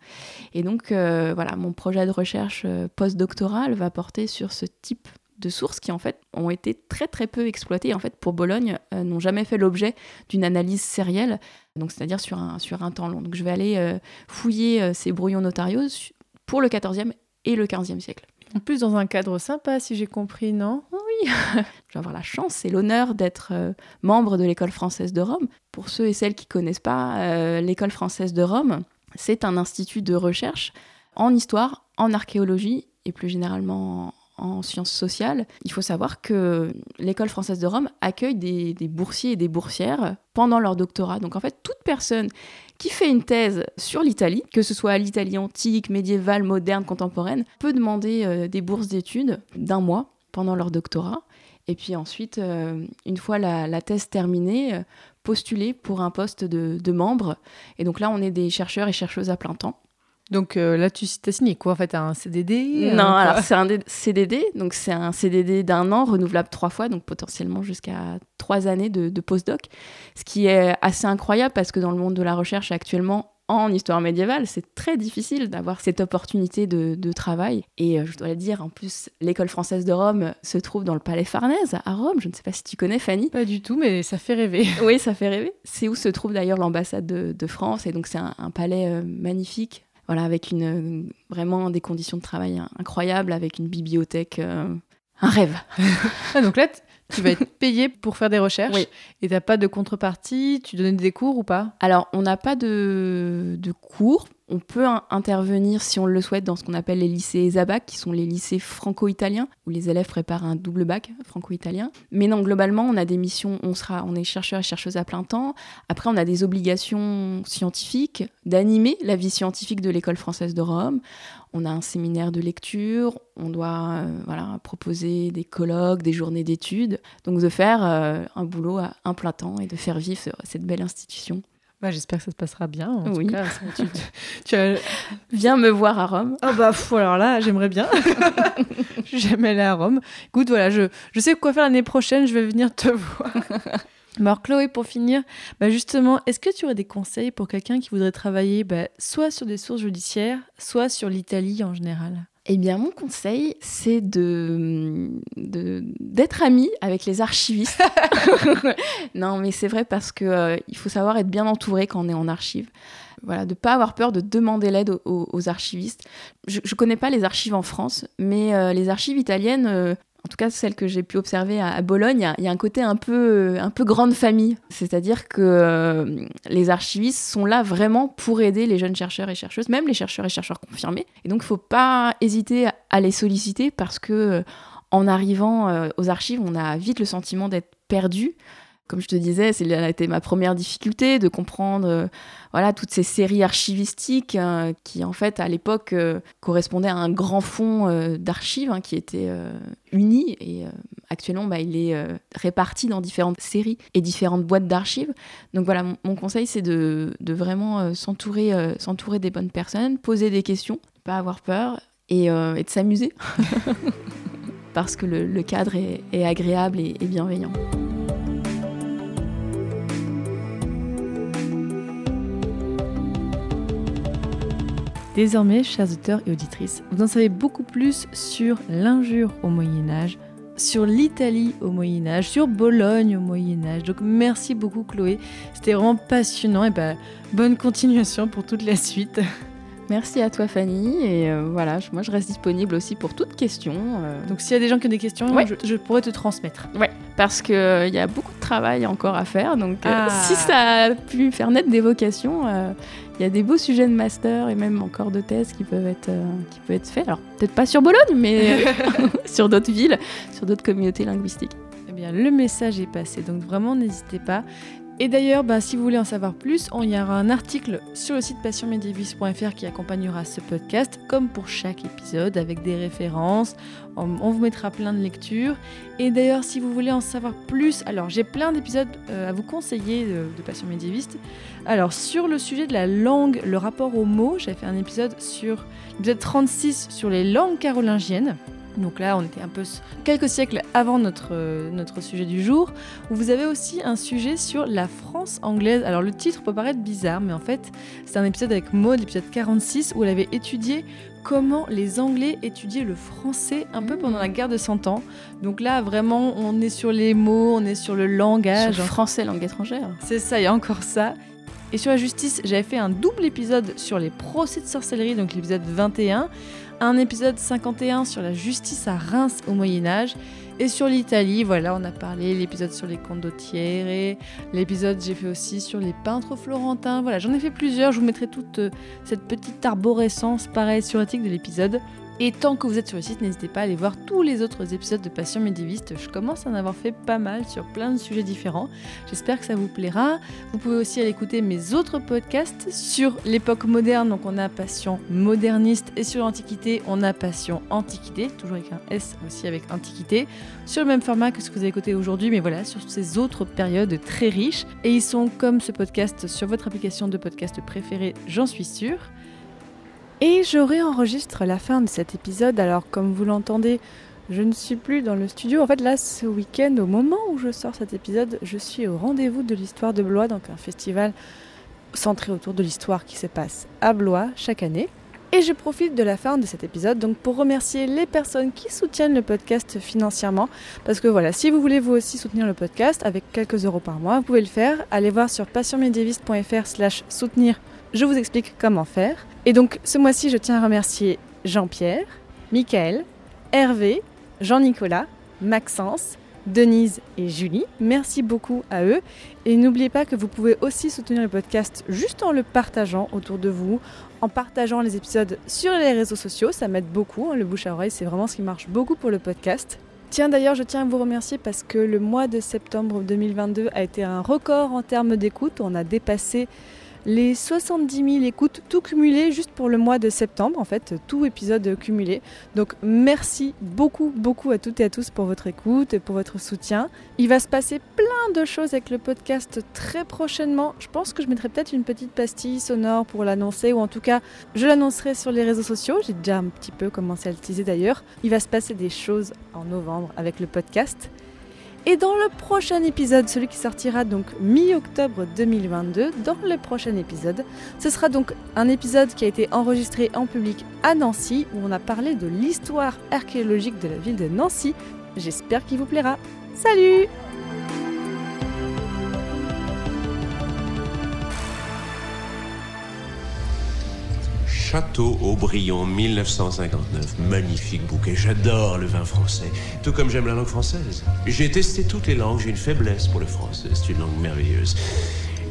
Et donc, voilà, mon projet de recherche postdoctorale va porter sur ce type de sources qui, en fait, ont été très, très peu exploitées. En fait, pour Bologne, n'ont jamais fait l'objet d'une analyse sérielle, donc c'est-à-dire sur un temps long. Donc, je vais aller fouiller ces brouillons notariaux pour le XIVe et le XVe siècle. En plus, dans un cadre sympa, si j'ai compris, non? Oui, je vais avoir la chance et l'honneur d'être membre de l'École française de Rome. Pour ceux et celles qui ne connaissent pas, l'École française de Rome, c'est un institut de recherche en histoire, en archéologie et plus généralement en sciences sociales. Il faut savoir que l'École française de Rome accueille des boursiers et des boursières pendant leur doctorat. Donc en fait, toute personne qui fait une thèse sur l'Italie, que ce soit l'Italie antique, médiévale, moderne, contemporaine, peut demander des bourses d'études d'un mois pendant leur doctorat. Et puis ensuite, une fois la thèse terminée, postuler pour un poste de membre. Et donc là, on est des chercheurs et chercheuses à plein temps. Donc là, tu as signé quoi en fait? Un CDD? Non, alors c'est un CDD, donc c'est un CDD d'un an, renouvelable 3 fois, donc potentiellement jusqu'à 3 années de postdoc, ce qui est assez incroyable parce que dans le monde de la recherche actuellement, en histoire médiévale, c'est très difficile d'avoir cette opportunité de travail. Et je dois le dire, en plus, l'École française de Rome se trouve dans le Palais Farnèse, à Rome. Je ne sais pas si tu connais, Fanny. Pas du tout, mais ça fait rêver. Oui, ça fait rêver. C'est où se trouve d'ailleurs l'ambassade de France. Et donc, c'est un palais magnifique. Voilà, avec vraiment des conditions de travail incroyables, avec une bibliothèque, un rêve. Donc là, tu vas être payé pour faire des recherches, oui. Et tu n'as pas de contrepartie, tu donnes des cours ou pas? Alors, on n'a pas de cours. On peut intervenir, si on le souhaite, dans ce qu'on appelle les lycées ESABAC, qui sont les lycées franco-italiens, où les élèves préparent un double bac franco-italien. Mais non, globalement, on a des missions, on est chercheurs et chercheuses à plein temps. Après, on a des obligations scientifiques, d'animer la vie scientifique de l'École française de Rome. On a un séminaire de lecture, on doit proposer des colloques, des journées d'études. Donc de faire un boulot à un plein temps et de faire vivre cette belle institution. Bah, j'espère que ça se passera bien. En oui. Tout cas, viens me voir à Rome. Ah bah alors là, j'aimerais bien. Je suis jamais allée à Rome. Écoute, voilà, je sais quoi faire l'année prochaine. Je vais venir te voir. Alors Chloé, pour finir, justement, est-ce que tu aurais des conseils pour quelqu'un qui voudrait travailler soit sur des sources judiciaires, soit sur l'Italie en général? Eh bien, mon conseil, c'est d'être ami avec les archivistes. Non, mais c'est vrai parce qu'il faut savoir être bien entouré quand on est en archive. Voilà, de ne pas avoir peur de demander l'aide aux archivistes. Je ne connais pas les archives en France, mais les archives italiennes, en tout cas celles que j'ai pu observer à Bologne, il y a un côté un peu grande famille. C'est-à-dire que les archivistes sont là vraiment pour aider les jeunes chercheurs et chercheuses, même les chercheurs et chercheurs confirmés. Et donc, il ne faut pas hésiter à les solliciter parce que en arrivant aux archives, on a vite le sentiment d'être perdu. Comme je te disais, c'était ma première difficulté de comprendre toutes ces séries archivistiques qui, en fait, à l'époque, correspondaient à un grand fonds d'archives qui était uni. Et actuellement, il est réparti dans différentes séries et différentes boîtes d'archives. Donc voilà, mon conseil, c'est de vraiment s'entourer des bonnes personnes, poser des questions, ne pas avoir peur et de s'amuser. Parce que le cadre est agréable et bienveillant. Désormais, chers auteurs et auditrices, vous en savez beaucoup plus sur l'injure au Moyen-Âge, sur l'Italie au Moyen-Âge, sur Bologne au Moyen-Âge. Donc merci beaucoup Chloé, c'était vraiment passionnant et bonne continuation pour toute la suite. Merci à toi Fanny et moi je reste disponible aussi pour toute question. Donc s'il y a des gens qui ont des questions, je pourrais te transmettre. Ouais, parce qu'il y a beaucoup de travail encore à faire, donc si ça a pu faire naître des vocations... Il y a des beaux sujets de master et même encore de thèse qui peuvent être faits. Alors, peut-être pas sur Bologne, mais sur d'autres villes, sur d'autres communautés linguistiques. Eh bien, le message est passé, donc vraiment, n'hésitez pas. Et d'ailleurs, si vous voulez en savoir plus, il y aura un article sur le site passionmedieviste.fr qui accompagnera ce podcast, comme pour chaque épisode, avec des références. On vous mettra plein de lectures. Et d'ailleurs, si vous voulez en savoir plus, alors j'ai plein d'épisodes à vous conseiller de Passion Médiéviste. Alors, sur le sujet de la langue, le rapport aux mots, j'avais fait un épisode sur l'épisode 36 sur les langues carolingiennes. Donc là, on était un peu quelques siècles avant notre sujet du jour, où vous avez aussi un sujet sur la France anglaise. Alors le titre peut paraître bizarre, mais en fait, c'est un épisode avec Maud, l'épisode 46, où elle avait étudié comment les Anglais étudiaient le français un peu pendant la guerre de 100 ans. Donc là, vraiment, on est sur les mots, on est sur le langage. Sur le français, langue étrangère. C'est ça, il y a encore ça. Et sur la justice, j'avais fait un double épisode sur les procès de sorcellerie, donc l'épisode 21, un épisode 51 sur la justice à Reims au Moyen-Âge, et sur l'Italie, on a parlé, l'épisode sur les condottieri, l'épisode j'ai fait aussi sur les peintres florentins, j'en ai fait plusieurs, je vous mettrai toute cette petite arborescence, pareil, sur l'éthique de l'épisode. Et tant que vous êtes sur le site, n'hésitez pas à aller voir tous les autres épisodes de Passion Médiéviste. Je commence à en avoir fait pas mal sur plein de sujets différents. J'espère que ça vous plaira. Vous pouvez aussi aller écouter mes autres podcasts sur l'époque moderne. Donc on a Passion Moderniste et sur l'Antiquité, on a Passion Antiquité. Toujours avec un S aussi avec Antiquité. Sur le même format que ce que vous avez écouté aujourd'hui, mais sur ces autres périodes très riches. Et ils sont comme ce podcast sur votre application de podcast préférée, j'en suis sûre. Et je réenregistre la fin de cet épisode, alors comme vous l'entendez, je ne suis plus dans le studio. En fait là, ce week-end, au moment où je sors cet épisode, je suis au rendez-vous de l'histoire de Blois, donc un festival centré autour de l'histoire qui se passe à Blois chaque année. Et je profite de la fin de cet épisode donc pour remercier les personnes qui soutiennent le podcast financièrement. Parce que si vous voulez vous aussi soutenir le podcast avec quelques euros par mois, vous pouvez le faire. Allez voir sur passionmedieviste.fr/soutenir, je vous explique comment faire. Et donc ce mois-ci, je tiens à remercier Jean-Pierre, Michael, Hervé, Jean-Nicolas, Maxence, Denise et Julie. Merci beaucoup à eux. Et n'oubliez pas que vous pouvez aussi soutenir le podcast juste en le partageant autour de vous, en partageant les épisodes sur les réseaux sociaux. Ça m'aide beaucoup. Le bouche à oreille, c'est vraiment ce qui marche beaucoup pour le podcast. D'ailleurs, je tiens à vous remercier parce que le mois de septembre 2022 a été un record en termes d'écoute. On a dépassé les 70 000 écoutes, tout cumulé juste pour le mois de septembre, en fait, tout épisode cumulé. Donc merci beaucoup, beaucoup à toutes et à tous pour votre écoute et pour votre soutien. Il va se passer plein de choses avec le podcast très prochainement. Je pense que je mettrai peut-être une petite pastille sonore pour l'annoncer, ou en tout cas, je l'annoncerai sur les réseaux sociaux. J'ai déjà un petit peu commencé à le teaser d'ailleurs. Il va se passer des choses en novembre avec le podcast. Et dans le prochain épisode, celui qui sortira donc mi-octobre 2022, dans le prochain épisode, ce sera donc un épisode qui a été enregistré en public à Nancy, où on a parlé de l'histoire archéologique de la ville de Nancy. J'espère qu'il vous plaira. Salut! Château Aubryon, 1959. Magnifique bouquet. J'adore le vin français, tout comme j'aime la langue française. J'ai testé toutes les langues, j'ai une faiblesse pour le français. C'est une langue merveilleuse.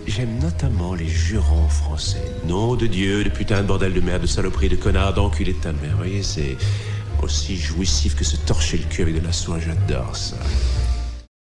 J'aime notamment les jurons français. Nom de Dieu, de putain, de bordel de merde, de saloperie, de connard, d'enculé de ta mère. Vous voyez, c'est aussi jouissif que se torcher le cul avec de la soie. J'adore ça.